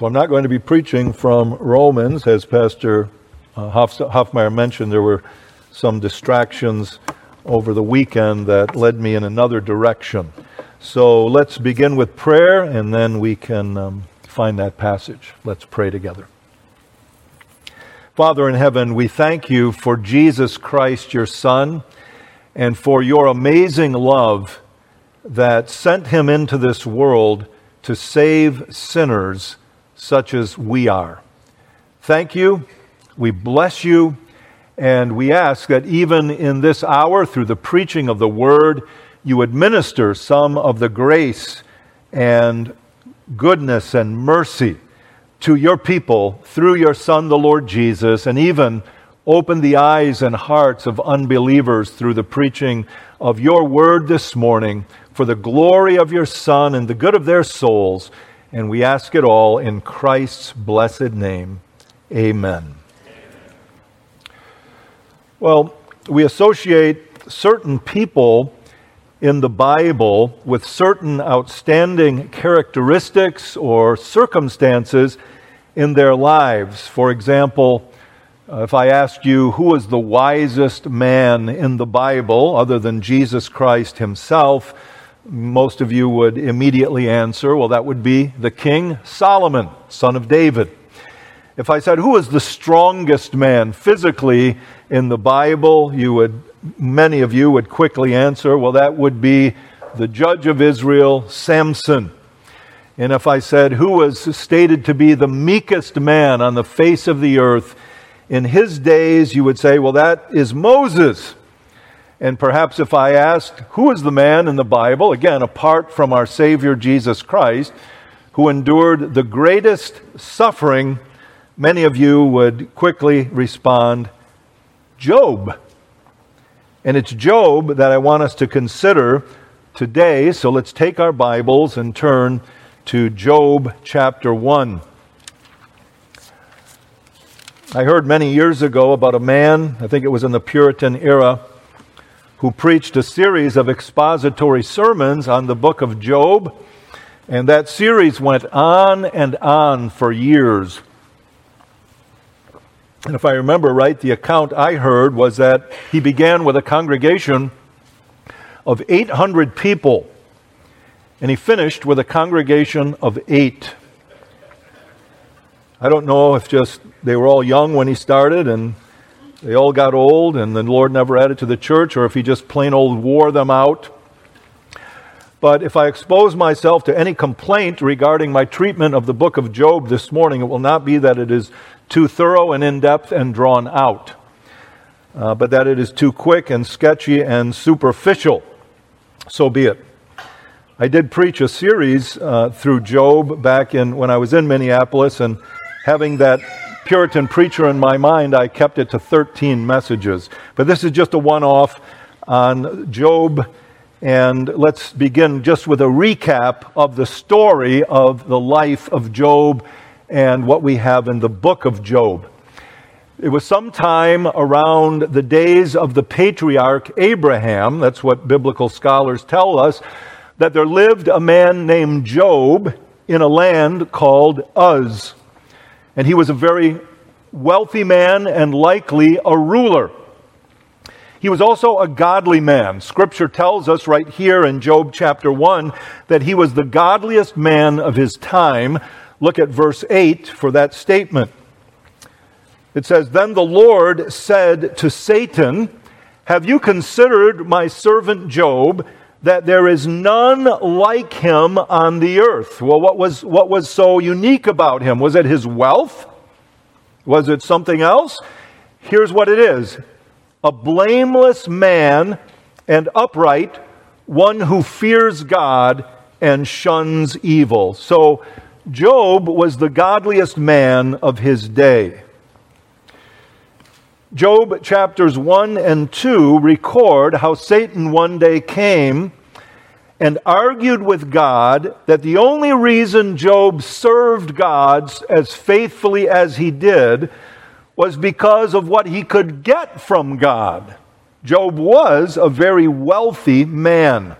So I'm not going to be preaching from Romans. As Pastor Hoffmeyer mentioned, there were some distractions over the weekend that led me in another direction. So let's begin with prayer, and then we can find that passage. Let's pray together. Father in heaven, we thank you for Jesus Christ, your Son, and for your amazing love that sent him into this world to save sinners such as we are. Thank you. We bless you. And we ask that even in this hour, through the preaching of the Word, you administer some of the grace and goodness and mercy to your people through your Son, the Lord Jesus, and even open the eyes and hearts of unbelievers through the preaching of your Word this morning for the glory of your Son and the good of their souls. And we ask it all in Christ's blessed name. Amen. Well, we associate certain people in the Bible with certain outstanding characteristics or circumstances in their lives. For example, if I asked you who was the wisest man in the Bible other than Jesus Christ himself, most of you would immediately answer, well, that would be the King Solomon, son of David. If I said, who is the strongest man physically in the Bible, many of you would quickly answer, well, that would be the judge of Israel, Samson. And if I said, who was stated to be the meekest man on the face of the earth in his days, you would say, well, that is Moses. And perhaps if I asked, who is the man in the Bible, again, apart from our Savior Jesus Christ, who endured the greatest suffering, many of you would quickly respond, Job. And it's Job that I want us to consider today. So let's take our Bibles and turn to Job chapter 1. I heard many years ago about a man, I think it was in the Puritan era, who preached a series of expository sermons on the book of Job. And that series went on and on for years. And if I remember right, the account I heard was that he began with a congregation of 800 people, and he finished with a congregation of 8. I don't know if just they were all young when he started, and they all got old, and the Lord never added to the church, or if he just plain old wore them out. But if I expose myself to any complaint regarding my treatment of the book of Job this morning, it will not be that it is too thorough and in-depth and drawn out, but that it is too quick and sketchy and superficial. So be it. I did preach a series through Job back when I was in Minneapolis, and having that Puritan preacher in my mind, I kept it to 13 messages. But this is just a one-off on Job. And let's begin just with a recap of the story of the life of Job and what we have in the book of Job. It was sometime around the days of the patriarch Abraham, that's what biblical scholars tell us, that there lived a man named Job in a land called Uz. And he was a very wealthy man and likely a ruler. He was also a godly man. Scripture tells us right here in Job chapter 1 that he was the godliest man of his time. Look at verse 8 for that statement. It says, Then the Lord said to Satan, Have you considered my servant Job, that there is none like him on the earth? Well, what was so unique about him? Was it his wealth? Was it something else? Here's what it is. A blameless man and upright, one who fears God and shuns evil. So Job was the godliest man of his day. Job chapters 1 and 2 record how Satan one day came and argued with God that the only reason Job served God as faithfully as he did was because of what he could get from God. Job was a very wealthy man.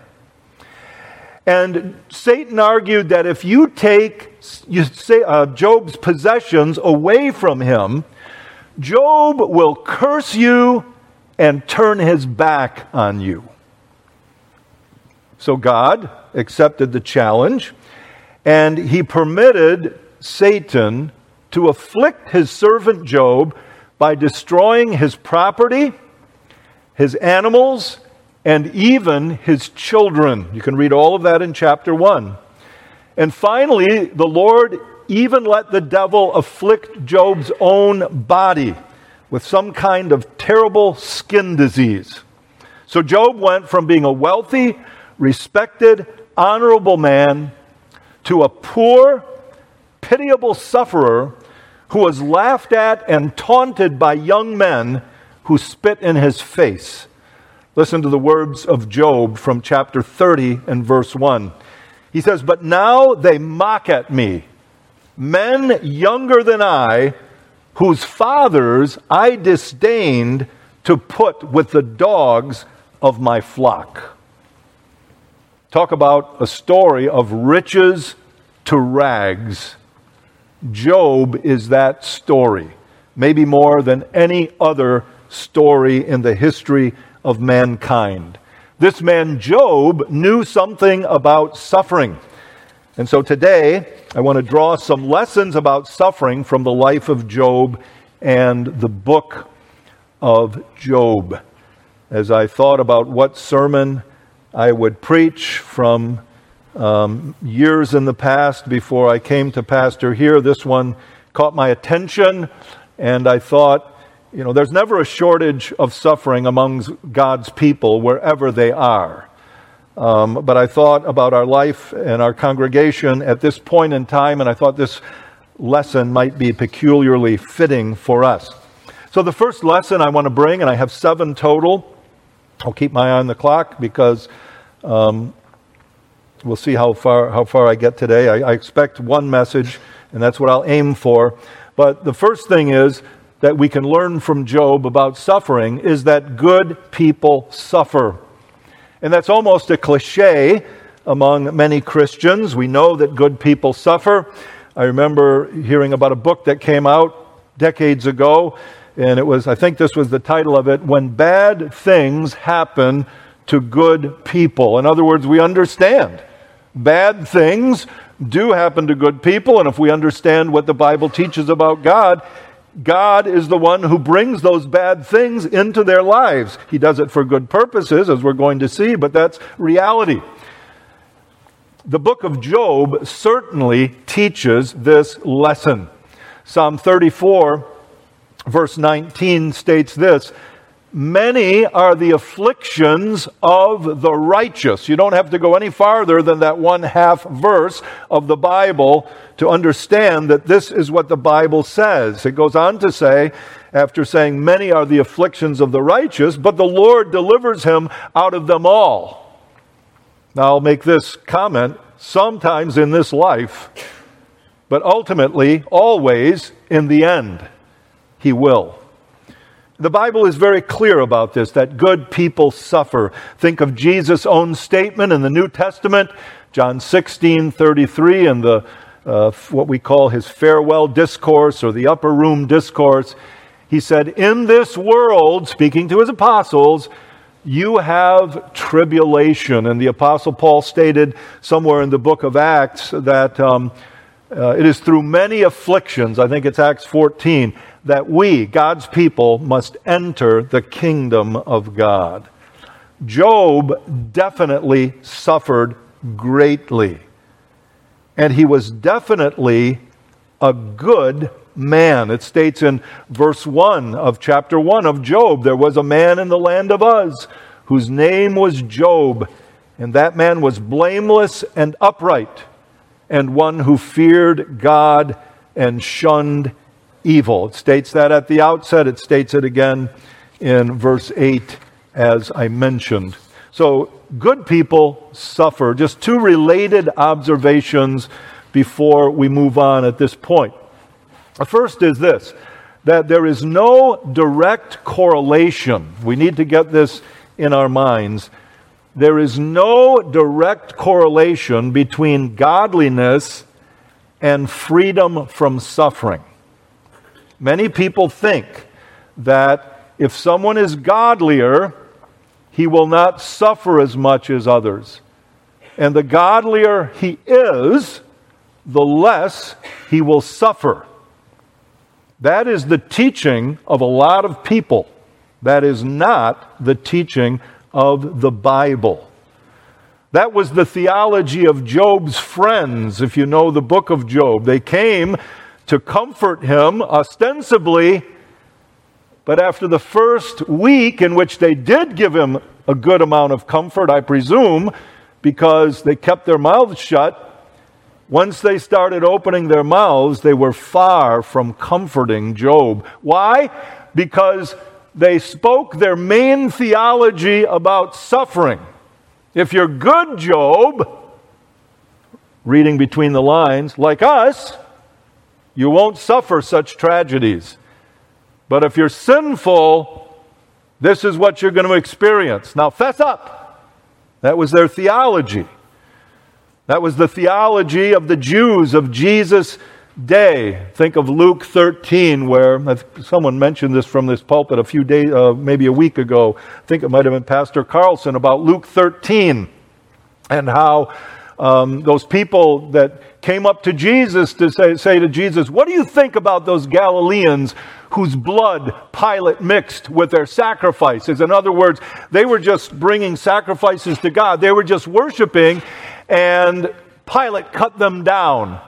And Satan argued that if you take Job's possessions away from him, Job will curse you and turn his back on you. So God accepted the challenge, and he permitted Satan to afflict his servant Job by destroying his property, his animals, and even his children. You can read all of that in chapter 1. And finally, the Lord even let the devil afflict Job's own body with some kind of terrible skin disease. So Job went from being a wealthy, respected, honorable man to a poor, pitiable sufferer who was laughed at and taunted by young men who spit in his face. Listen to the words of Job from chapter 30 and verse 1. He says, "But now they mock at me, men younger than I, whose fathers I disdained to put with the dogs of my flock." Talk about a story of riches to rags. Job is that story, maybe more than any other story in the history of mankind. This man Job knew something about suffering. And so today, I want to draw some lessons about suffering from the life of Job and the book of Job. As I thought about what sermon I would preach from years in the past before I came to pastor here, this one caught my attention, and I thought, you know, there's never a shortage of suffering among God's people wherever they are. But I thought about our life and our congregation at this point in time, and I thought this lesson might be peculiarly fitting for us. So the first lesson I want to bring, and I have 7 total. I'll keep my eye on the clock because we'll see how far I get today. I expect one message, and that's what I'll aim for. But the first thing is, that we can learn from Job about suffering is that good people suffer. And that's almost a cliche among many Christians. We know that good people suffer. I remember hearing about a book that came out decades ago, and it was, I think this was the title of it, When Bad Things Happen to Good People. In other words, we understand bad things do happen to good people, and if we understand what the Bible teaches about God, God is the one who brings those bad things into their lives. He does it for good purposes, as we're going to see, but that's reality. The book of Job certainly teaches this lesson. Psalm 34, verse 19 states this, "Many are the afflictions of the righteous." You don't have to go any farther than that one half verse of the Bible to understand that this is what the Bible says. It goes on to say, after saying, "Many are the afflictions of the righteous, but the Lord delivers him out of them all." Now, I'll make this comment, sometimes in this life, but ultimately, always, in the end, he will. The Bible is very clear about this, that good people suffer. Think of Jesus' own statement in the New Testament, John 16:33, and the what we call his farewell discourse or the upper room discourse. He said, "In this world," speaking to his apostles, "you have tribulation." And the apostle Paul stated somewhere in the book of Acts that it is through many afflictions, I think it's Acts 14, that we, God's people, must enter the kingdom of God. Job definitely suffered greatly. And he was definitely a good man. It states in verse 1 of chapter 1 of Job, "There was a man in the land of Uz whose name was Job, and that man was blameless and upright, and one who feared God and shunned evil." It states that at the outset. It states it again in verse 8, as I mentioned. So, good people suffer. Just 2 related observations before we move on at this point. The first is this, that there is no direct correlation. We need to get this in our minds There is no direct correlation between godliness and freedom from suffering. Many people think that if someone is godlier, he will not suffer as much as others. And the godlier he is, the less he will suffer. That is the teaching of a lot of people. That is not the teaching of the Bible. That was the theology of Job's friends, if you know the book of Job. They came to comfort him, ostensibly, but after the first week in which they did give him a good amount of comfort, I presume, because they kept their mouths shut, once they started opening their mouths, they were far from comforting Job. Why? Because they spoke their main theology about suffering. If you're good, Job, reading between the lines, like us, you won't suffer such tragedies. But if you're sinful, this is what you're going to experience. Now, fess up. That was their theology. That was the theology of the Jews of Jesus' day. Think of Luke 13, where someone mentioned this from this pulpit a few days, maybe a week ago. I think it might have been Pastor Carlson, about Luke 13 and how those people that came up to Jesus to say to Jesus, "What do you think about those Galileans whose blood Pilate mixed with their sacrifices?" In other words, they were just bringing sacrifices to God. They were just worshiping. And Pilate cut them down.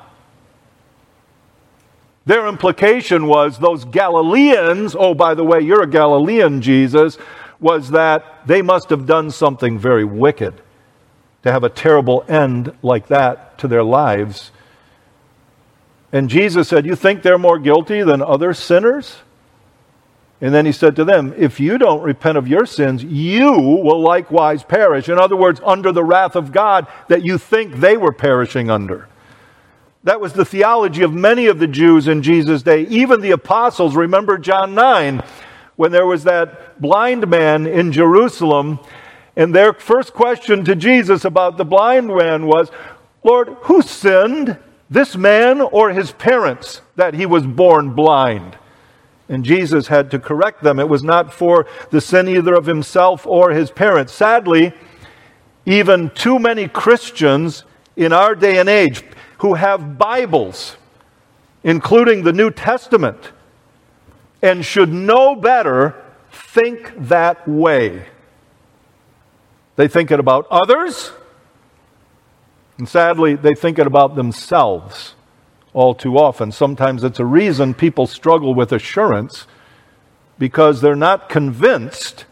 Their implication was those Galileans, oh, by the way, you're a Galilean, Jesus, was that they must have done something very wicked to have a terrible end like that to their lives. And Jesus said, "You think they're more guilty than other sinners?" And then he said to them, "If you don't repent of your sins, you will likewise perish." In other words, under the wrath of God that you think they were perishing under. That was the theology of many of the Jews in Jesus' day. Even the apostles, remember John 9, when there was that blind man in Jerusalem, and their first question to Jesus about the blind man was, "Lord, who sinned, this man or his parents, that he was born blind?" And Jesus had to correct them. It was not for the sin either of himself or his parents. Sadly, even too many Christians in our day and age who have Bibles, including the New Testament, and should know better, think that way. They think it about others, and sadly, they think it about themselves. All too often. Sometimes it's a reason people struggle with assurance, because they're not convinced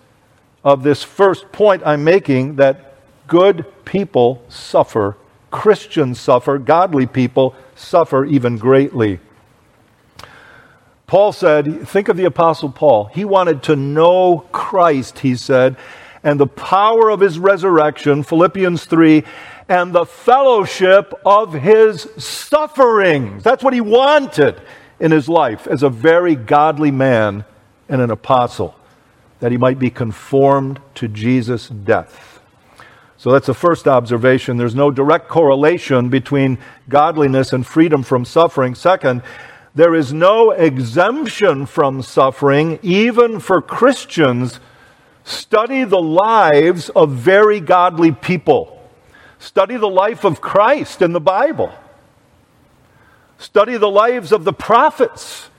of this first point I'm making, that good people suffer, Christians suffer, godly people suffer even greatly. Paul said, think of the Apostle Paul. He wanted to know Christ, he said, and the power of his resurrection, Philippians 3, and the fellowship of his sufferings. That's what he wanted in his life as a very godly man and an apostle, that he might be conformed to Jesus' death. So that's the first observation. There's no direct correlation between godliness and freedom from suffering. Second, there is no exemption from suffering, even for Christians. Study the lives of very godly people. Study the life of Christ in the Bible. Study the lives of the prophets.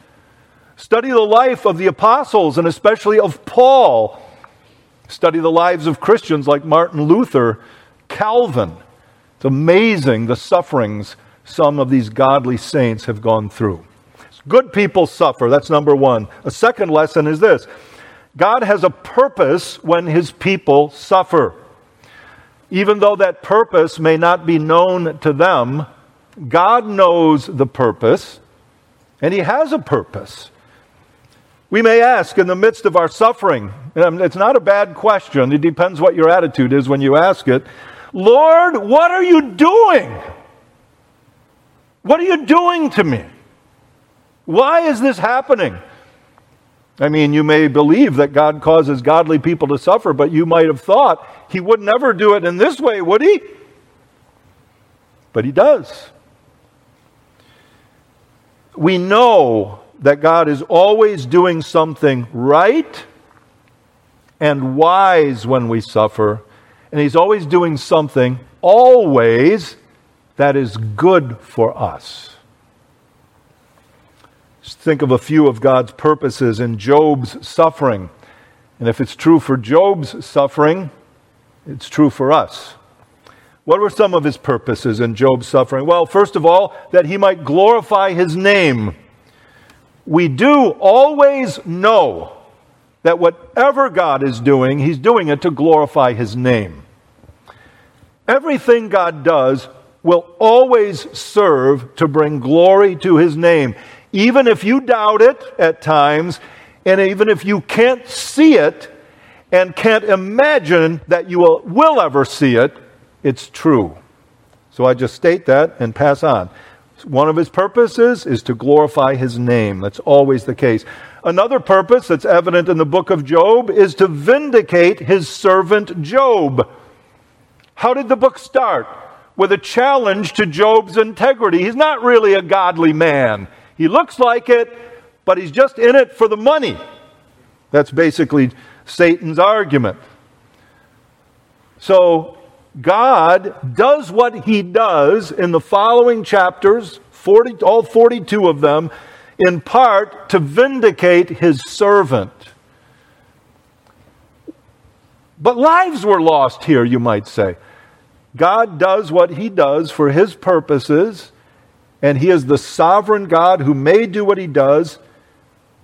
Study the life of the apostles, and especially of Paul. Study the lives of Christians like Martin Luther, Calvin. It's amazing the sufferings some of these godly saints have gone through. Good people suffer. That's number one. A second lesson is this: God has a purpose when his people suffer. Even though that purpose may not be known to them, God knows the purpose, and he has a purpose. We may ask in the midst of our suffering, and it's not a bad question, it depends what your attitude is when you ask it, "Lord, what are you doing? What are you doing to me? Why is this happening?" I mean, you may believe that God causes godly people to suffer, but you might have thought he would never do it in this way, would he? But he does. We know that God is always doing something right and wise when we suffer. And he's always doing something, always, that is good for us. Just think of a few of God's purposes in Job's suffering. And if it's true for Job's suffering, it's true for us. What were some of his purposes in Job's suffering? Well, first of all, that he might glorify his name. We do always know that whatever God is doing, he's doing it to glorify his name. Everything God does will always serve to bring glory to his name. Even if you doubt it at times, and even if you can't see it, and can't imagine that you will ever see it, it's true. So I just state that and pass on. One of his purposes is to glorify his name. That's always the case. Another purpose that's evident in the book of Job is to vindicate his servant Job. How did the book start? With a challenge to Job's integrity. He's not really a godly man. He looks like it, but he's just in it for the money. That's basically Satan's argument. So God does what he does in the following chapters, all 42 of them, in part to vindicate his servant. But lives were lost here, you might say. God does what he does for his purposes, and he is the sovereign God who may do what he does.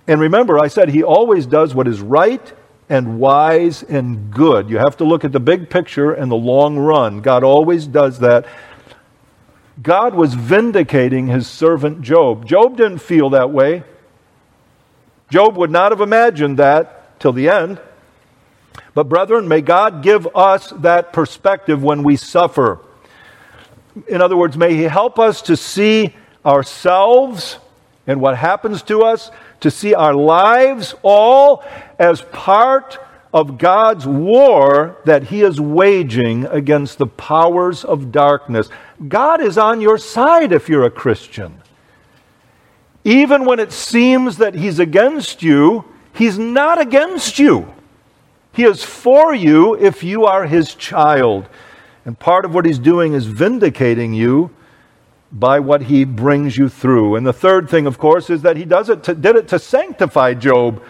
And remember, I said he always does what is right and wise and good. You have to look at the big picture and the long run. God always does that. God was vindicating his servant Job. Job didn't feel that way. Job would not have imagined that till the end. But brethren, may God give us that perspective when we suffer. In other words, may he help us to see ourselves and what happens to us, to see our lives all as part of God's war that he is waging against the powers of darkness. God is on your side if you're a Christian. Even when it seems that he's against you, he's not against you. He is for you if you are his child. And part of what he's doing is vindicating you by what he brings you through. And the third thing, of course, is that he did it to sanctify Job.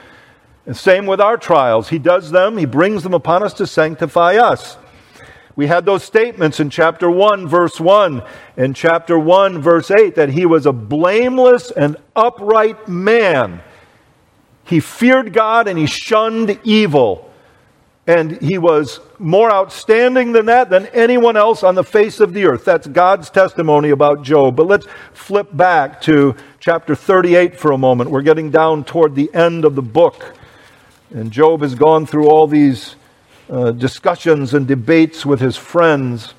And same with our trials. He does them, he brings them upon us to sanctify us. We had those statements in chapter 1, verse 1, and chapter 1, verse 8, that he was a blameless and upright man. He feared God and he shunned evil. And he was more outstanding than that than anyone else on the face of the earth. That's God's testimony about Job. But let's flip back to chapter 38 for a moment. We're getting down toward the end of the book. And Job has gone through all these discussions and debates with his friends.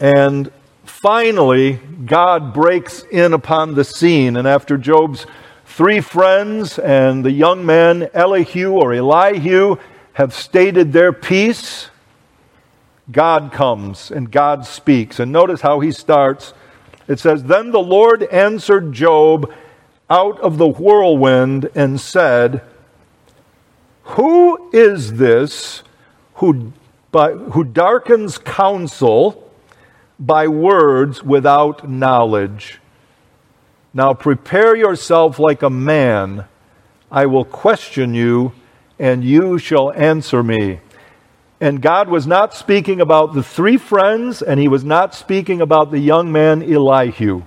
And finally, God breaks in upon the scene. And after Job's three friends and the young man Elihu have stated their piece, God comes and God speaks. And notice how he starts. It says, "Then the Lord answered Job out of the whirlwind and said, Who is this who darkens counsel by words without knowledge? Now prepare yourself like a man. I will question you, and you shall answer me." And God was not speaking about the three friends, and he was not speaking about the young man Elihu.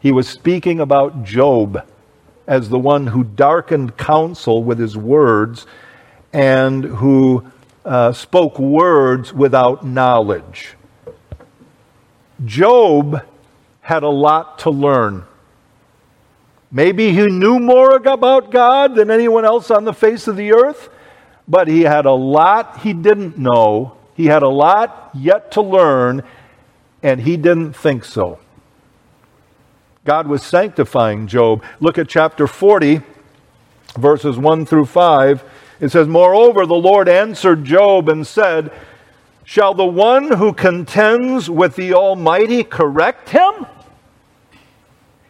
He was speaking about Job as the one who darkened counsel with his words and who spoke words without knowledge. Job had a lot to learn. Maybe he knew more about God than anyone else on the face of the earth, but he had a lot he didn't know. He had a lot yet to learn, and he didn't think so. God was sanctifying Job. Look at chapter 40, verses 1 through 5, it says, "Moreover, the Lord answered Job and said, 'Shall the one who contends with the Almighty correct him?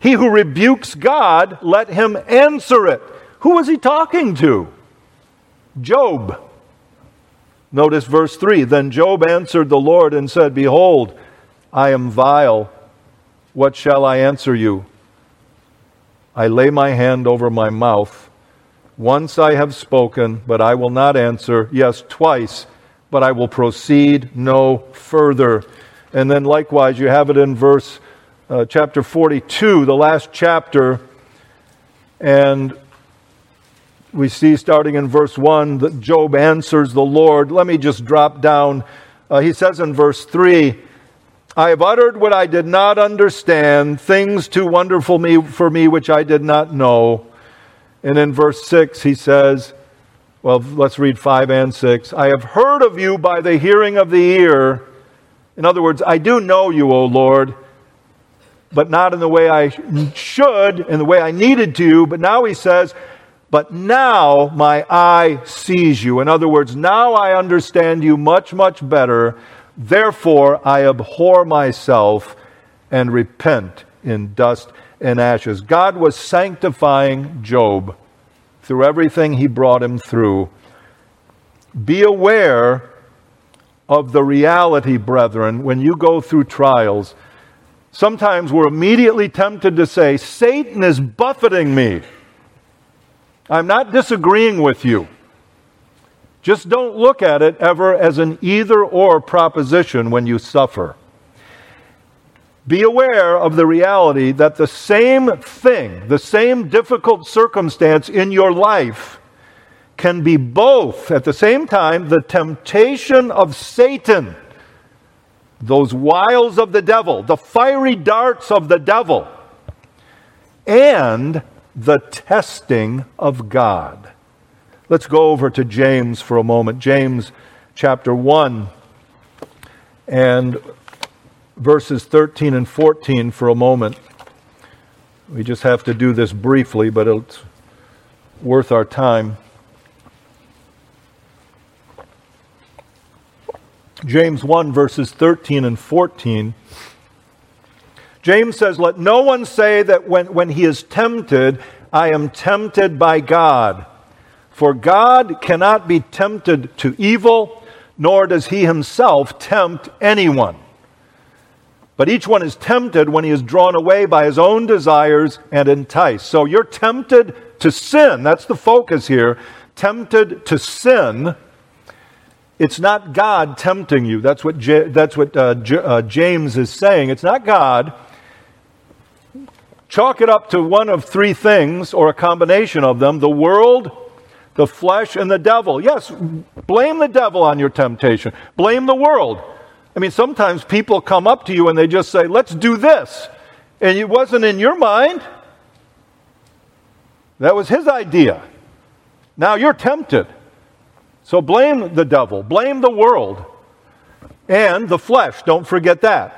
He who rebukes God, let him answer it.'" Who was he talking to? Job. Notice verse 3. "Then Job answered the Lord and said, 'Behold, I am vile. What shall I answer you? I lay my hand over my mouth. Once I have spoken, but I will not answer. Yes, twice, but I will proceed no further.'" And then likewise, you have it in verse chapter 42, the last chapter, and we see starting in verse 1 that Job answers the Lord. Let me just drop down. He says in verse 3, "I have uttered what I did not understand, things too wonderful for me which I did not know." And in verse 6 he says, well, let's read 5 and 6. "I have heard of you by the hearing of the ear." In other words, I do know you, O Lord, but not in the way I should, in the way I needed to. But now he says, "But now my eye sees you." In other words, now I understand you much, much better. "Therefore I abhor myself and repent in dust and ashes." God was sanctifying Job through everything he brought him through. Be aware of the reality, brethren, when you go through trials. Sometimes we're immediately tempted to say, "Satan is buffeting me." I'm not disagreeing with you. Just don't look at it ever as an either-or proposition when you suffer. Be aware of the reality that the same thing, the same difficult circumstance in your life can be both, at the same time, the temptation of Satan, those wiles of the devil, the fiery darts of the devil, and the testing of God. Let's go over to James for a moment. James chapter 1 and verses 13 and 14 for a moment. We just have to do this briefly, but it's worth our time. James 1 verses 13 and 14. James says, "Let no one say that when he is tempted, I am tempted by God. For God cannot be tempted to evil, nor does he himself tempt anyone. But each one is tempted when he is drawn away by his own desires and enticed." So you're tempted to sin. That's the focus here. Tempted to sin. It's not God tempting you. That's what James is saying. It's not God. Chalk it up to one of three things, or a combination of them: the world, the flesh, and the devil. Yes, blame the devil on your temptation. Blame the world. I mean, sometimes people come up to you and they just say, "Let's do this." And it wasn't in your mind. That was his idea. Now you're tempted. So blame the devil. Blame the world. And the flesh. Don't forget that.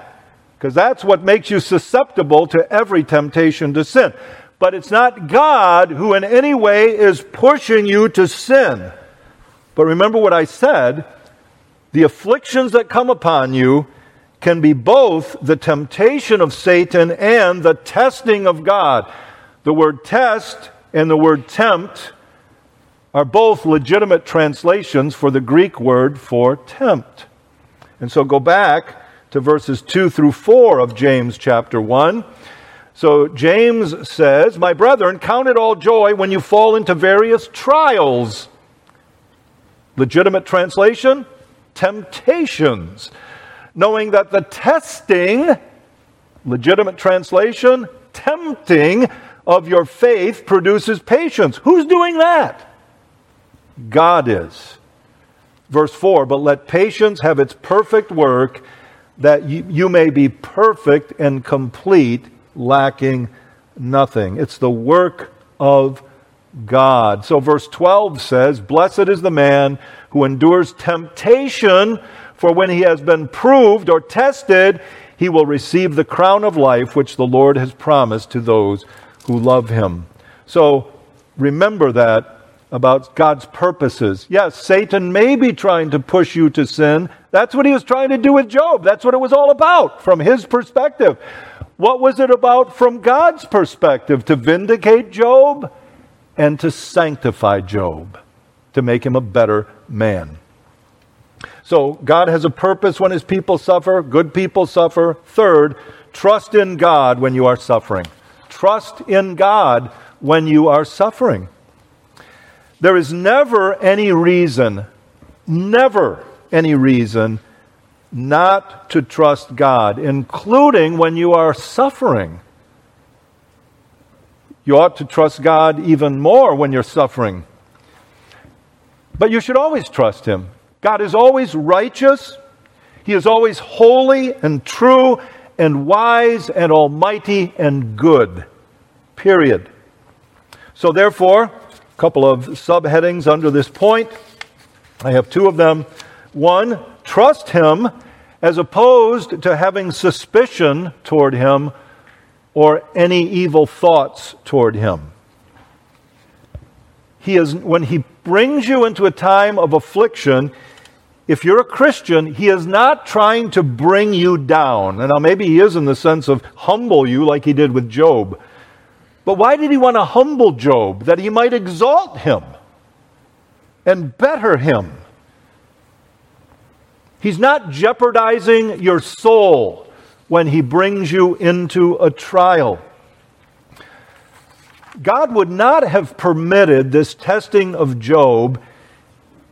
Because that's what makes you susceptible to every temptation to sin. But it's not God who in any way is pushing you to sin. But remember what I said, the afflictions that come upon you can be both the temptation of Satan and the testing of God. The word test and the word tempt are both legitimate translations for the Greek word for tempt. And so go back to verses 2 through 4 of James chapter 1. So James says, "My brethren, count it all joy when you fall into various trials." Legitimate translation, temptations. "Knowing that the testing," legitimate translation, tempting, "of your faith produces patience." Who's doing that? God is. Verse 4, "But let patience have its perfect work, that you may be perfect and complete, lacking nothing." It's the work of God. So verse 12 says, "Blessed is the man who endures temptation, for when he has been proved," or tested, "he will receive the crown of life which the Lord has promised to those who love him." So Remember that about God's purposes. Yes, Satan may be trying to push you to sin. That's what he was trying to do with Job. That's what it was all about from his perspective. What was it about from God's perspective? To vindicate Job and to sanctify Job, to make him a better man. So God has a purpose when his people suffer. Good people suffer. Third, trust in God when you are suffering. Trust in God when you are suffering. There is never any reason not to trust God, including when you are suffering. You ought to trust God even more when you're suffering. But you should always trust Him. God is always righteous. He is always holy and true and wise and almighty and good. Period. So therefore, couple of subheadings under this point. I have two of them. One, trust Him as opposed to having suspicion toward Him or any evil thoughts toward Him. When He brings you into a time of affliction, if you're a Christian, He is not trying to bring you down. And now maybe He is in the sense of humble you like He did with Job. But why did He want to humble Job? That He might exalt him and better him. He's not jeopardizing your soul when He brings you into a trial. God would not have permitted this testing of Job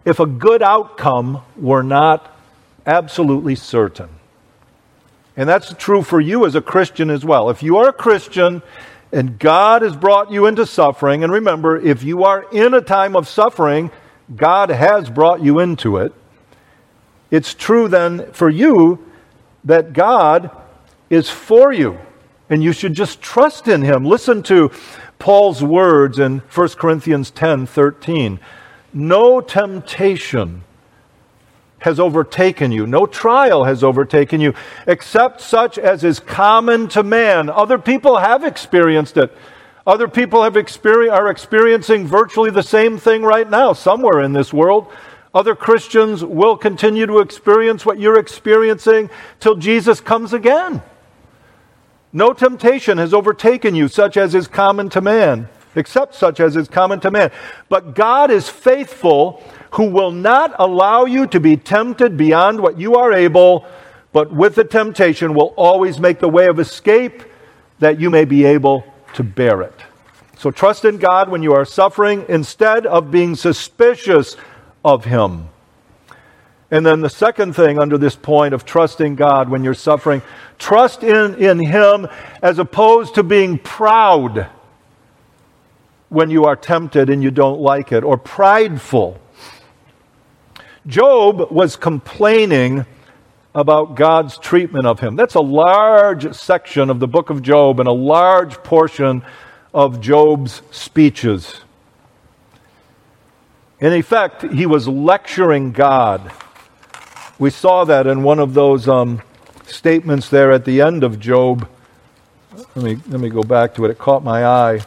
if a good outcome were not absolutely certain. And that's true for you as a Christian as well. If you are a Christian, and God has brought you into suffering. And remember, if you are in a time of suffering, God has brought you into it. It's true then for you that God is for you. And you should just trust in Him. Listen to Paul's words in 1 Corinthians 10:13. No temptation has overtaken you. No trial has overtaken you, except such as is common to man. Other people have experienced it. Other people are experiencing virtually the same thing right now, somewhere in this world. Other Christians will continue to experience what you're experiencing till Jesus comes again. No temptation has overtaken you, such as is common to man, except such as is common to man. But God is faithful, who will not allow you to be tempted beyond what you are able, but with the temptation will always make the way of escape that you may be able to bear it. So trust in God when you are suffering instead of being suspicious of Him. And then the second thing under this point of trusting God when you're suffering, trust in Him as opposed to being proud when you are tempted and you don't like it, or prideful. Job was complaining about God's treatment of him. That's a large section of the book of Job and a large portion of Job's speeches. In effect, he was lecturing God. We saw that in one of those statements there at the end of Job. Let me go back to it. It caught my eye.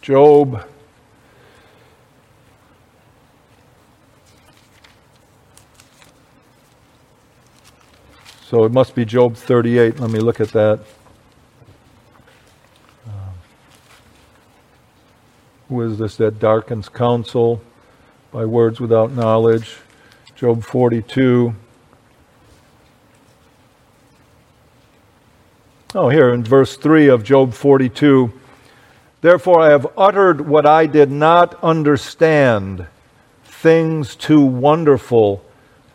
Job. So it must be Job 38. Let me look at that. Who is this that darkens counsel by words without knowledge? Job 42. Oh, here in verse 3 of Job 42. Therefore, I have uttered what I did not understand, things too wonderful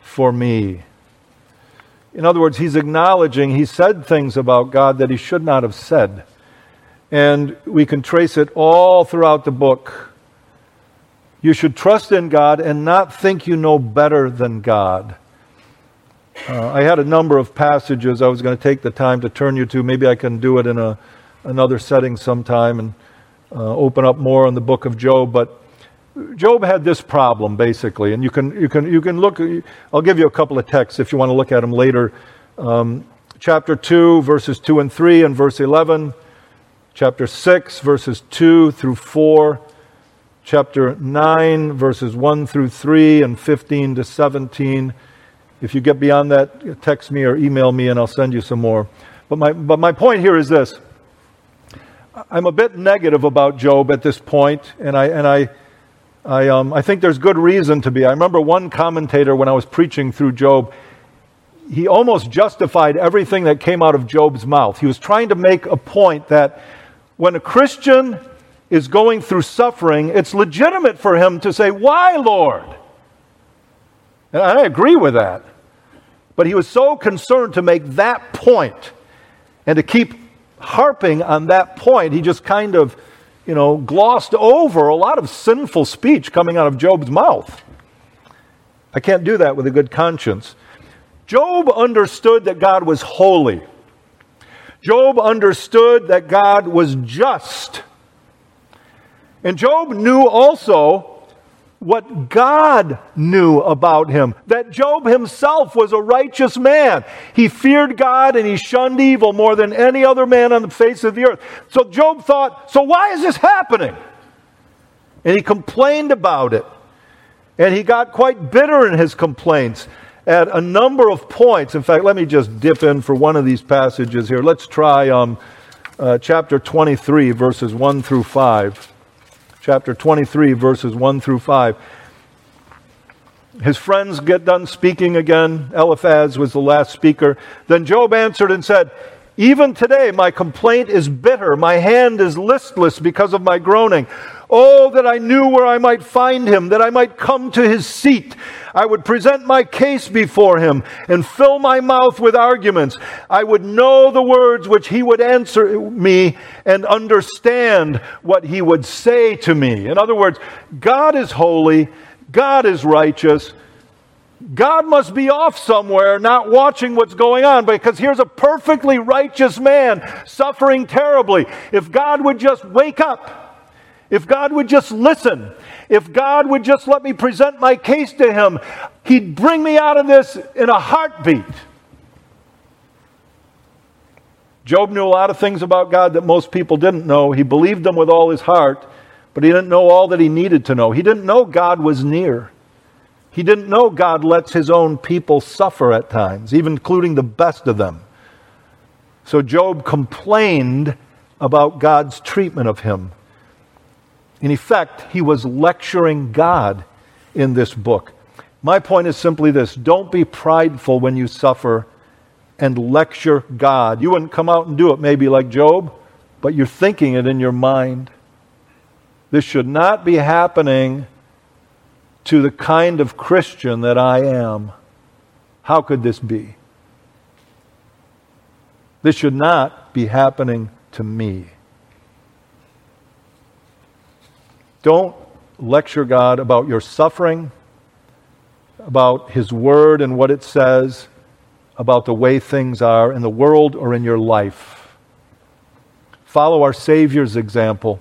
for me. In other words, he's acknowledging he said things about God that he should not have said. And we can trace it all throughout the book. You should trust in God and not think you know better than God. I had a number of passages I was going to take the time to turn you to. Maybe I can do it in another setting sometime and open up more on the book of Job. But Job had this problem basically, and you can look. I'll give you a couple of texts if you want to look at them later. chapter 2, verses 2 and 3 and verse 11, chapter 6, verses 2 through 4, chapter 9, verses 1 through 3 and 15 to 17. If you get beyond that, text me or email me and I'll send you some more. But my point here is this. I'm a bit negative about Job at this point, and I think there's good reason to be. I remember one commentator when I was preaching through Job, he almost justified everything that came out of Job's mouth. He was trying to make a point that when a Christian is going through suffering, it's legitimate for him to say, "Why, Lord?" And I agree with that. But he was so concerned to make that point and to keep harping on that point, he just kind of, glossed over a lot of sinful speech coming out of Job's mouth. I can't do that with a good conscience. Job understood that God was holy. Job understood that God was just. And Job knew also what God knew about him, that Job himself was a righteous man. He feared God and he shunned evil more than any other man on the face of the earth. So Job thought, so why is this happening? And he complained about it. And he got quite bitter in his complaints at a number of points. In fact, let me just dip in for one of these passages here. Let's try chapter 23, verses 1 through 5. Chapter 23, verses 1 through 5. His friends get done speaking again. Eliphaz was the last speaker. Then Job answered and said, "Even today my complaint is bitter. My hand is listless because of my groaning. Oh, that I knew where I might find him, that I might come to his seat. I would present my case before him and fill my mouth with arguments. I would know the words which he would answer me and understand what he would say to me." In other words, God is holy. God is righteous. God must be off somewhere, not watching what's going on, because here's a perfectly righteous man suffering terribly. If God would just wake up, if God would just listen, if God would just let me present my case to him, he'd bring me out of this in a heartbeat. Job knew a lot of things about God that most people didn't know. He believed them with all his heart, but he didn't know all that he needed to know. He didn't know God was near. He didn't know God lets his own people suffer at times, even including the best of them. So Job complained about God's treatment of him. In effect, he was lecturing God in this book. My point is simply this. Don't be prideful when you suffer and lecture God. You wouldn't come out and do it maybe like Job, but you're thinking it in your mind. This should not be happening to the kind of Christian that I am. How could this be? This should not be happening to me. Don't lecture God about your suffering, about His Word and what it says, about the way things are in the world or in your life. Follow our Savior's example.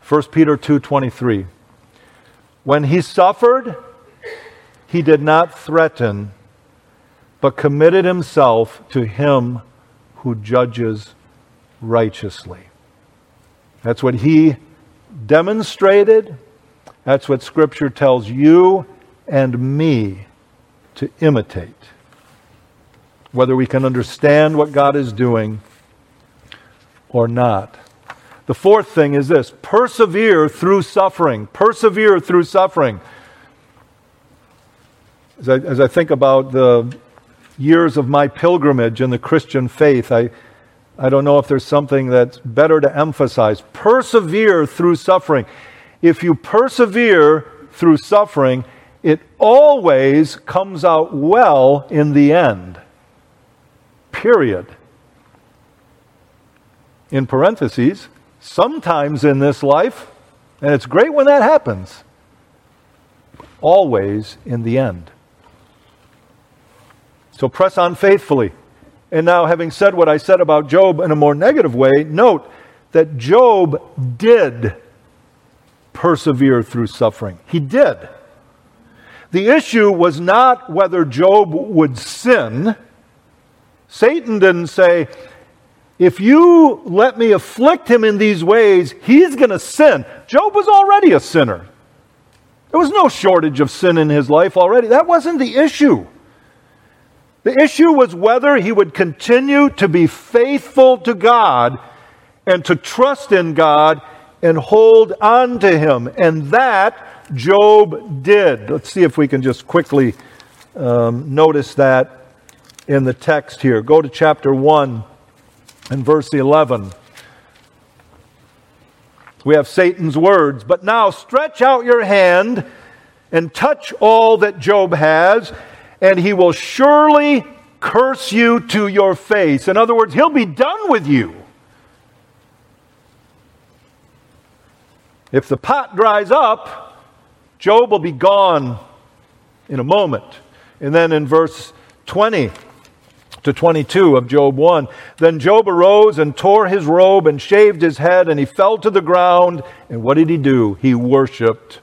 1 Peter 2:23. When He suffered, He did not threaten, but committed Himself to Him who judges righteously. That's what He demonstrated. That's what Scripture tells you and me to imitate. Whether we can understand what God is doing or not. The fourth thing is this: persevere through suffering. Persevere through suffering. As I think about the years of my pilgrimage in the Christian faith, I don't know if there's something that's better to emphasize. Persevere through suffering. If you persevere through suffering, it always comes out well in the end. Period. In parentheses, sometimes in this life, and it's great when that happens, always in the end. So press on faithfully. And now, having said what I said about Job in a more negative way, note that Job did persevere through suffering. He did. The issue was not whether Job would sin. Satan didn't say, if you let me afflict him in these ways, he's going to sin. Job was already a sinner. There was no shortage of sin in his life already. That wasn't the issue. The issue was whether he would continue to be faithful to God and to trust in God and hold on to Him. And that Job did. Let's see if we can just quickly notice that in the text here. Go to chapter 1 and verse 11. We have Satan's words. But now stretch out your hand and touch all that Job has, and he will surely curse you to your face. In other words, he'll be done with you. If the pot dries up, Job will be gone in a moment. And then in verse 20 to 22 of Job 1, then Job arose and tore his robe and shaved his head, and he fell to the ground. And what did he do? He worshiped.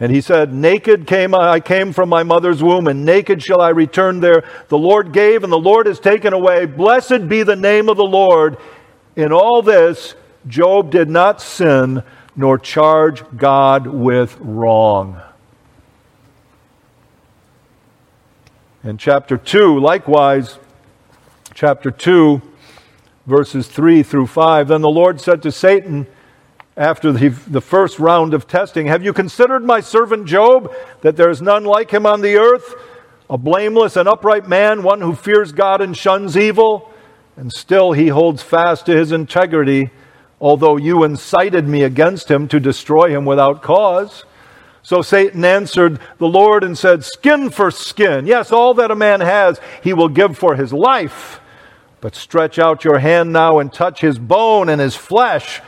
And he said, naked I came from my mother's womb, and naked shall I return there. The Lord gave, and the Lord has taken away. Blessed be the name of the Lord. In all this, Job did not sin nor charge God with wrong. In chapter 2, likewise, chapter 2, verses 3 through 5, then the Lord said to Satan, after the first round of testing, have you considered my servant Job, that there is none like him on the earth, a blameless and upright man, one who fears God and shuns evil? And still he holds fast to his integrity, although you incited me against him to destroy him without cause. So Satan answered the Lord and said, skin for skin. Yes, all that a man has, he will give for his life. But stretch out your hand now and touch his bone and his flesh,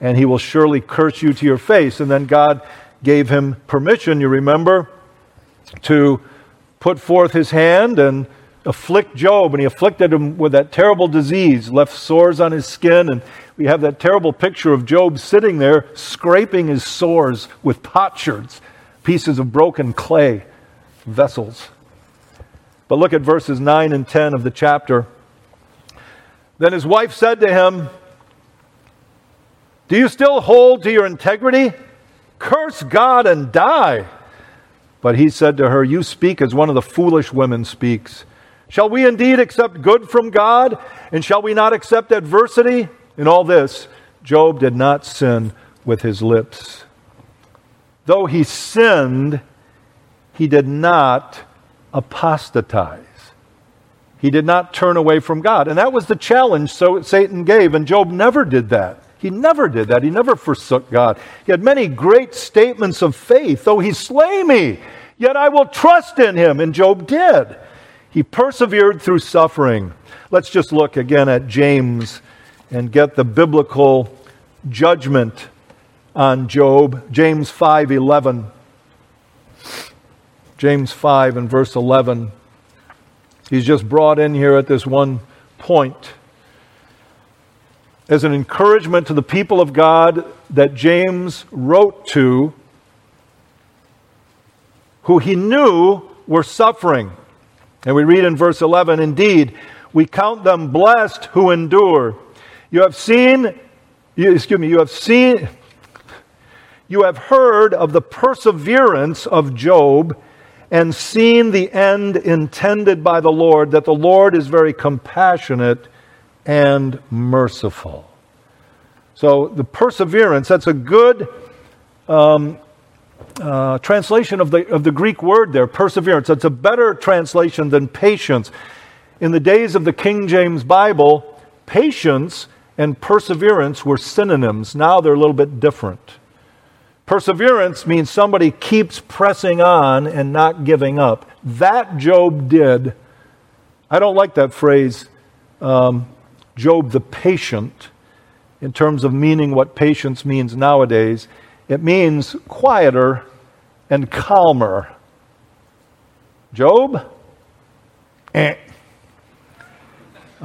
and he will surely curse you to your face. And then God gave him permission, you remember, to put forth his hand and afflict Job, and he afflicted him with that terrible disease, left sores on his skin, and we have that terrible picture of Job sitting there scraping his sores with potsherds, pieces of broken clay vessels. But look at verses 9 and 10 of the chapter. Then his wife said to him, do you still hold to your integrity? Curse God and die. But he said to her, you speak as one of the foolish women speaks. Shall we indeed accept good from God, and shall we not accept adversity? In all this, Job did not sin with his lips. Though he sinned, he did not apostatize. He did not turn away from God. And that was the challenge so Satan gave, and Job never did that. He never did that. He never forsook God. He had many great statements of faith. Though he slay me, yet I will trust in him. And Job did. He persevered through suffering. Let's just look again at James and get the biblical judgment on Job. James 5:11. James 5 and verse 11. He's just brought in here at this one point as an encouragement to the people of God that James wrote to, who he knew were suffering. And we read in verse 11, indeed, we count them blessed who endure. You have heard of the perseverance of Job and seen the end intended by the Lord, that the Lord is very compassionate and merciful. So the perseverance, that's a good translation of the Greek word there, perseverance. That's a better translation than patience. In the days of the King James Bible, patience and perseverance were synonyms. Now they're a little bit different. Perseverance means somebody keeps pressing on and not giving up. That Job did. I don't like that phrase, Job the patient, in terms of meaning what patience means nowadays. It means quieter and calmer. Job? I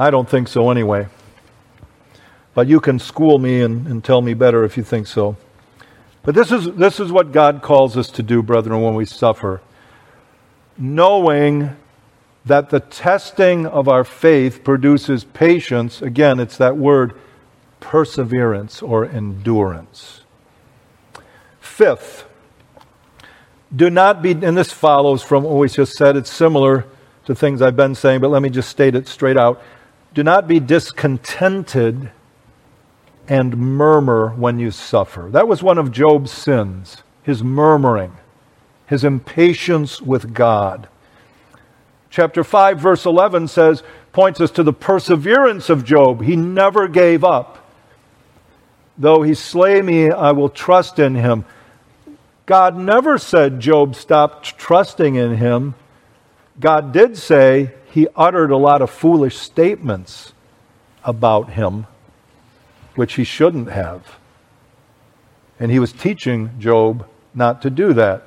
don't think so anyway. But you can school me and tell me better if you think so. But this is what God calls us to do, brethren, when we suffer. Knowing that the testing of our faith produces patience. Again, it's that word, perseverance or endurance. Fifth, do not be, and this follows from what we just said, it's similar to things I've been saying, but let me just state it straight out. Do not be discontented and murmur when you suffer. That was one of Job's sins, his murmuring, his impatience with God. Chapter 5, verse 11 says, points us to the perseverance of Job. He never gave up. Though he slay me, I will trust in him. God never said Job stopped trusting in him. God did say he uttered a lot of foolish statements about him, which he shouldn't have. And he was teaching Job not to do that.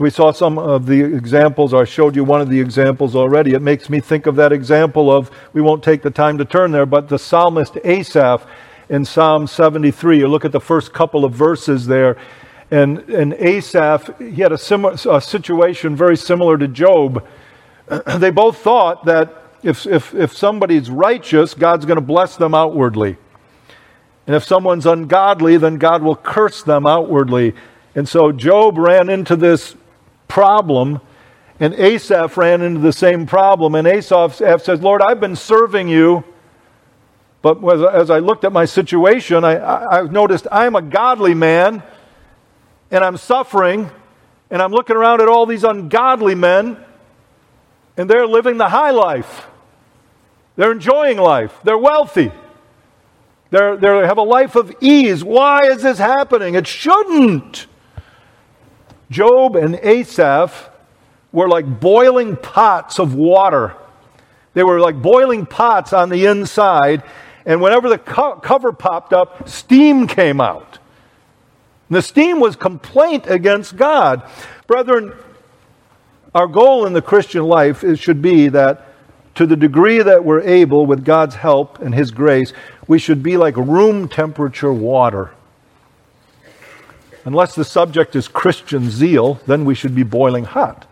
We saw some of the examples, or I showed you one of the examples already. It makes me think of that example of, we won't take the time to turn there, but the psalmist Asaph in Psalm 73. You look at the first couple of verses there, and Asaph, he had a situation very similar to Job. They both thought that if somebody's righteous, God's going to bless them outwardly. And if someone's ungodly, then God will curse them outwardly. And so Job ran into this problem, and Asaph ran into the same problem. And Asaph says, Lord, I've been serving you, but as I looked at my situation, I noticed I'm a godly man, and I'm suffering, and I'm looking around at all these ungodly men, and they're living the high life. They're enjoying life. They're wealthy. They have a life of ease. Why is this happening? It shouldn't. Job and Asaph were like boiling pots of water. They were like boiling pots on the inside, and whenever the cover popped up, steam came out. And the steam was complaint against God. Brethren, our goal in the Christian life should be that to the degree that we're able, with God's help and His grace, we should be like room temperature water. Unless the subject is Christian zeal, then we should be boiling hot.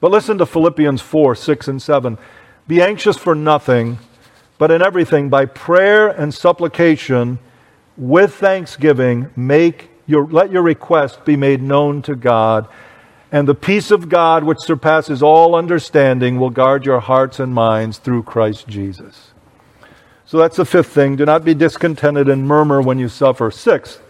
But listen to Philippians 4, 6, and 7. Be anxious for nothing, but in everything, by prayer and supplication, with thanksgiving, let your request be made known to God. And the peace of God, which surpasses all understanding, will guard your hearts and minds through Christ Jesus. So that's the fifth thing. Do not be discontented and murmur when you suffer. Sixth,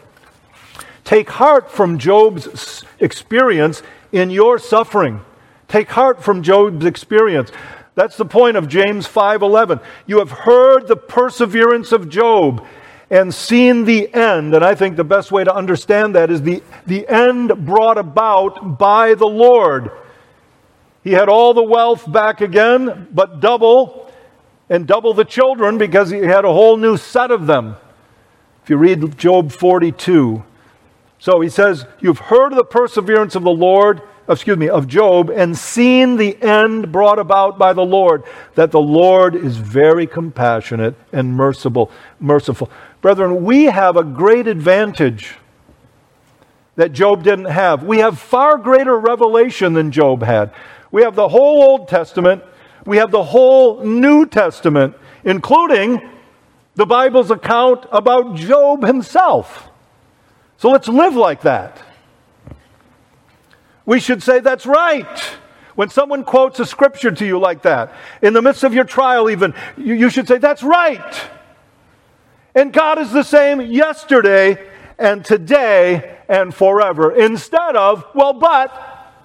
take heart from Job's experience in your suffering. Take heart from Job's experience. That's the point of James 5:11. You have heard the perseverance of Job and seen the end. And I think the best way to understand that is the end brought about by the Lord. He had all the wealth back again, but double, and double the children, because he had a whole new set of them. If you read Job 42, so he says, you've heard of the perseverance of of Job, and seen the end brought about by the Lord, that the Lord is very compassionate and merciful. Brethren, we have a great advantage that Job didn't have. We have far greater revelation than Job had. We have the whole Old Testament. We have the whole New Testament, including the Bible's account about Job himself. So let's live like that. We should say, that's right. When someone quotes a scripture to you like that, in the midst of your trial even, you should say, that's right. And God is the same yesterday and today and forever. Instead of, well, but,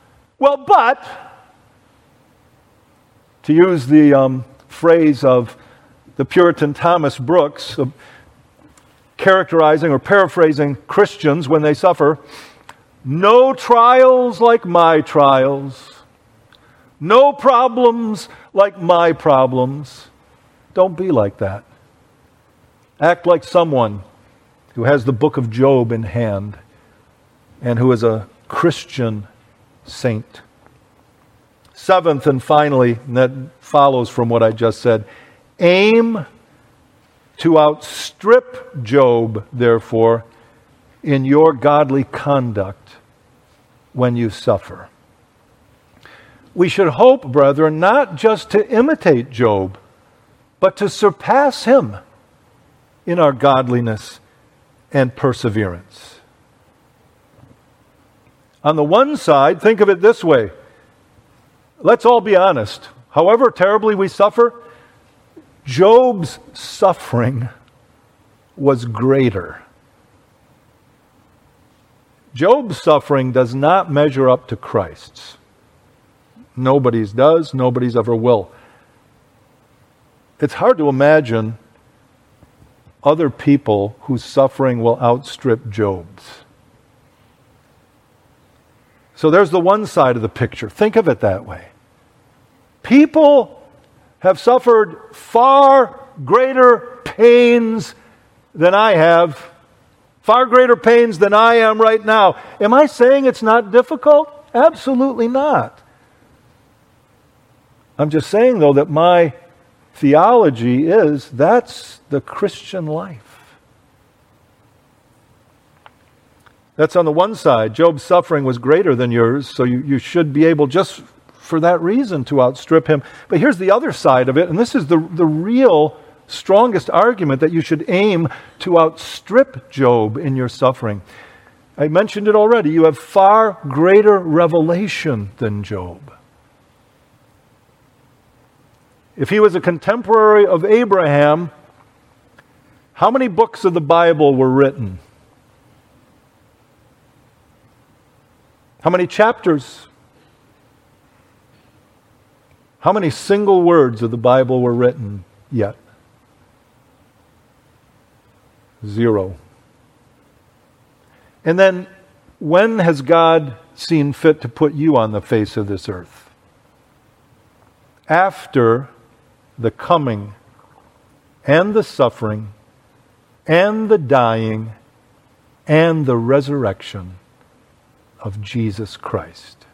to use the phrase of the Puritan Thomas Brooks, characterizing or paraphrasing Christians when they suffer, no trials like my trials, no problems like my problems. Don't be like that. Act like someone who has the book of Job in hand and who is a Christian saint. Seventh and finally, and that follows from what I just said, aim to outstrip Job, therefore, in your godly conduct when you suffer. We should hope, brethren, not just to imitate Job, but to surpass him in our godliness and perseverance. On the one side, think of it this way. Let's all be honest. However terribly we suffer, Job's suffering was greater. Job's suffering does not measure up to Christ's. Nobody's does. Nobody's ever will. It's hard to imagine other people whose suffering will outstrip Job's. So there's the one side of the picture. Think of it that way. People have suffered far greater pains than I have, far greater pains than I am right now. Am I saying it's not difficult? Absolutely not. I'm just saying, though, that my theology is that's the Christian life. That's on the one side. Job's suffering was greater than yours, so you should be able just for that reason to outstrip him. But here's the other side of it, and this is the real strongest argument that you should aim to outstrip Job in your suffering. I mentioned it already. You have far greater revelation than Job. If he was a contemporary of Abraham, how many books of the Bible were written? How many chapters? How many single words of the Bible were written yet? Zero. And then, when has God seen fit to put you on the face of this earth? After the coming and the suffering and the dying and the resurrection of Jesus Christ.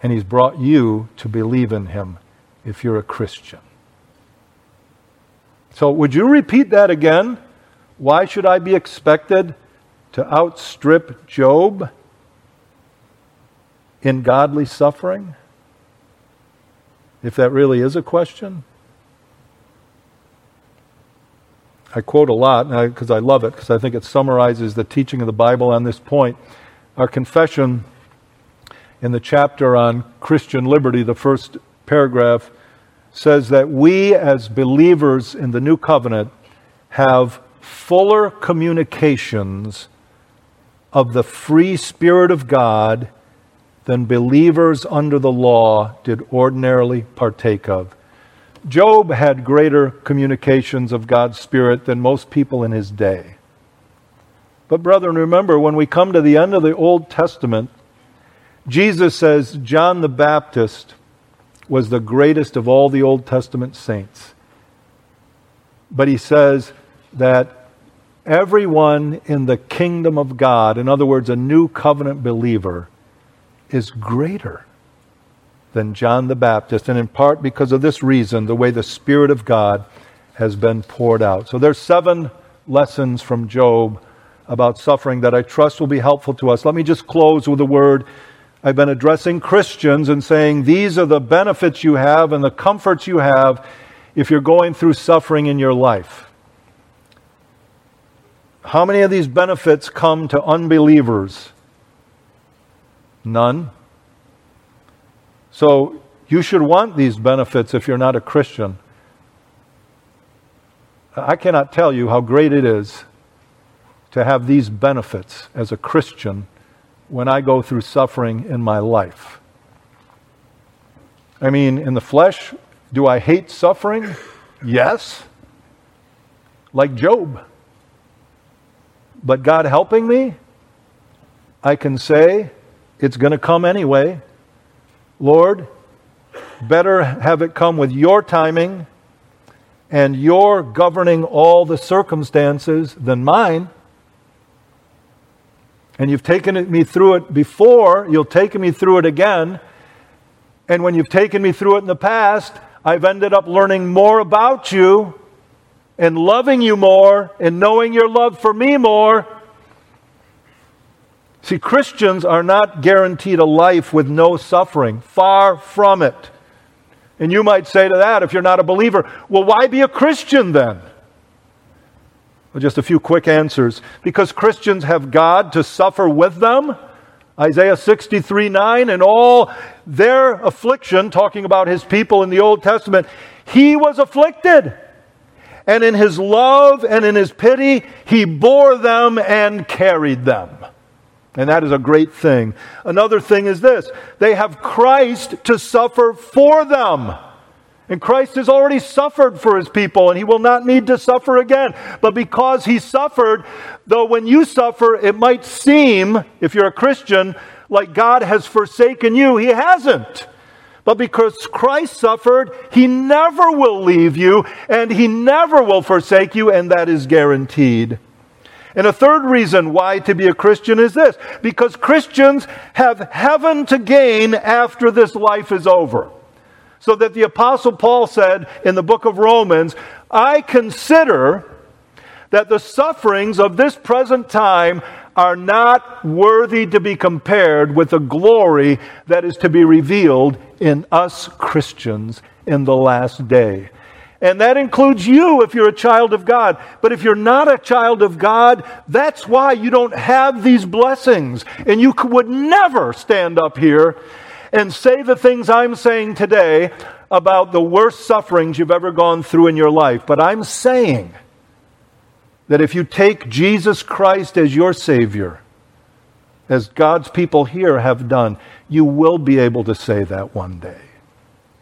And he's brought you to believe in him if you're a Christian. So would you repeat that again? Why should I be expected to outstrip Job in godly suffering? If that really is a question. I quote a lot because I love it, because I think it summarizes the teaching of the Bible on this point. Our confession in the chapter on Christian liberty, the first paragraph, says that we as believers in the new covenant have fuller communications of the free Spirit of God than believers under the law did ordinarily partake of. Job had greater communications of God's Spirit than most people in his day. But brethren, remember, when we come to the end of the Old Testament, Jesus says John the Baptist was the greatest of all the Old Testament saints. But he says that everyone in the kingdom of God, in other words, a new covenant believer, is greater than John the Baptist, and in part because of this reason, the way the Spirit of God has been poured out. So there's 7 lessons from Job about suffering that I trust will be helpful to us. Let me just close with a word. I've been addressing Christians and saying these are the benefits you have and the comforts you have if you're going through suffering in your life. How many of these benefits come to unbelievers? None. So you should want these benefits if you're not a Christian. I cannot tell you how great it is to have these benefits as a Christian when I go through suffering in my life. I mean, in the flesh, do I hate suffering? Yes. Like Job. But God helping me, I can say, it's going to come anyway. Lord, better have it come with your timing and your governing all the circumstances than mine. And you've taken me through it before, you'll take me through it again. And when you've taken me through it in the past, I've ended up learning more about you and loving you more and knowing your love for me more. See, Christians are not guaranteed a life with no suffering. Far from it. And you might say to that, if you're not a believer, well, why be a Christian then? Well, just a few quick answers. Because Christians have God to suffer with them. Isaiah 63:9, and all their affliction, talking about his people in the Old Testament, he was afflicted. And in his love and in his pity, he bore them and carried them. And that is a great thing. Another thing is this. They have Christ to suffer for them. And Christ has already suffered for his people, and he will not need to suffer again. But because he suffered, though when you suffer, it might seem, if you're a Christian, like God has forsaken you. He hasn't. But because Christ suffered, he never will leave you, and he never will forsake you, and that is guaranteed. And a third reason why to be a Christian is this. Because Christians have heaven to gain after this life is over. So that the Apostle Paul said in the book of Romans, I consider that the sufferings of this present time are not worthy to be compared with the glory that is to be revealed in us Christians in the last day. And that includes you if you're a child of God. But if you're not a child of God, that's why you don't have these blessings. And you would never stand up here and say the things I'm saying today about the worst sufferings you've ever gone through in your life. But I'm saying that if you take Jesus Christ as your Savior, as God's people here have done, you will be able to say that one day.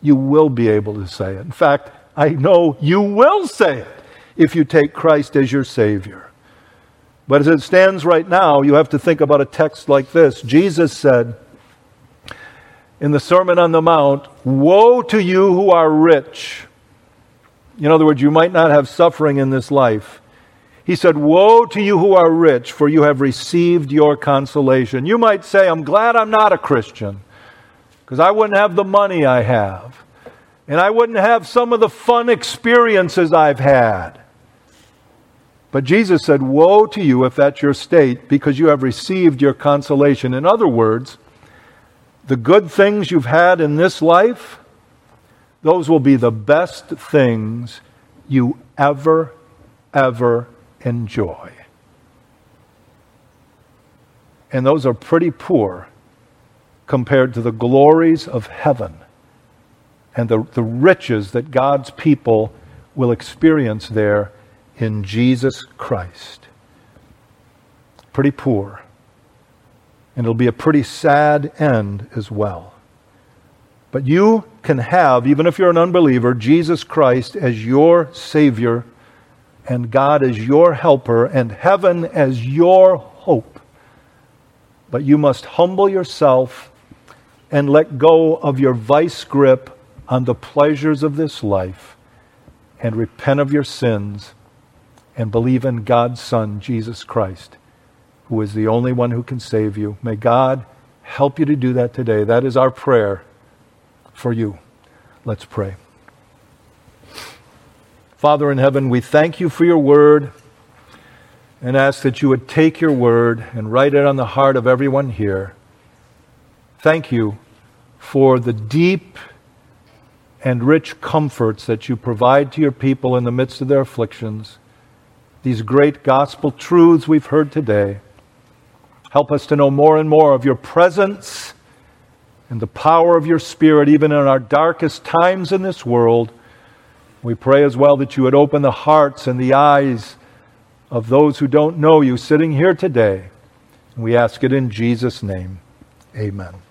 You will be able to say it. In fact, I know you will say it if you take Christ as your Savior. But as it stands right now, you have to think about a text like this. Jesus said, in the Sermon on the Mount, woe to you who are rich. In other words, you might not have suffering in this life. He said, woe to you who are rich, for you have received your consolation. You might say, I'm glad I'm not a Christian, because I wouldn't have the money I have. And I wouldn't have some of the fun experiences I've had. But Jesus said, woe to you if that's your state, because you have received your consolation. In other words, the good things you've had in this life, those will be the best things you ever enjoy. And those are pretty poor compared to the glories of heaven and the riches that God's people will experience there in Jesus Christ. Pretty poor. And it'll be a pretty sad end as well. But you can have, even if you're an unbeliever, Jesus Christ as your Savior and God as your helper and heaven as your hope. But you must humble yourself and let go of your vice grip on the pleasures of this life and repent of your sins and believe in God's Son, Jesus Christ, who is the only one who can save you. May God help you to do that today. That is our prayer for you. Let's pray. Father in heaven, we thank you for your word and ask that you would take your word and write it on the heart of everyone here. Thank you for the deep and rich comforts that you provide to your people in the midst of their afflictions. These great gospel truths we've heard today. Help us to know more and more of your presence and the power of your Spirit, even in our darkest times in this world. We pray as well that you would open the hearts and the eyes of those who don't know you sitting here today. And we ask it in Jesus' name. Amen.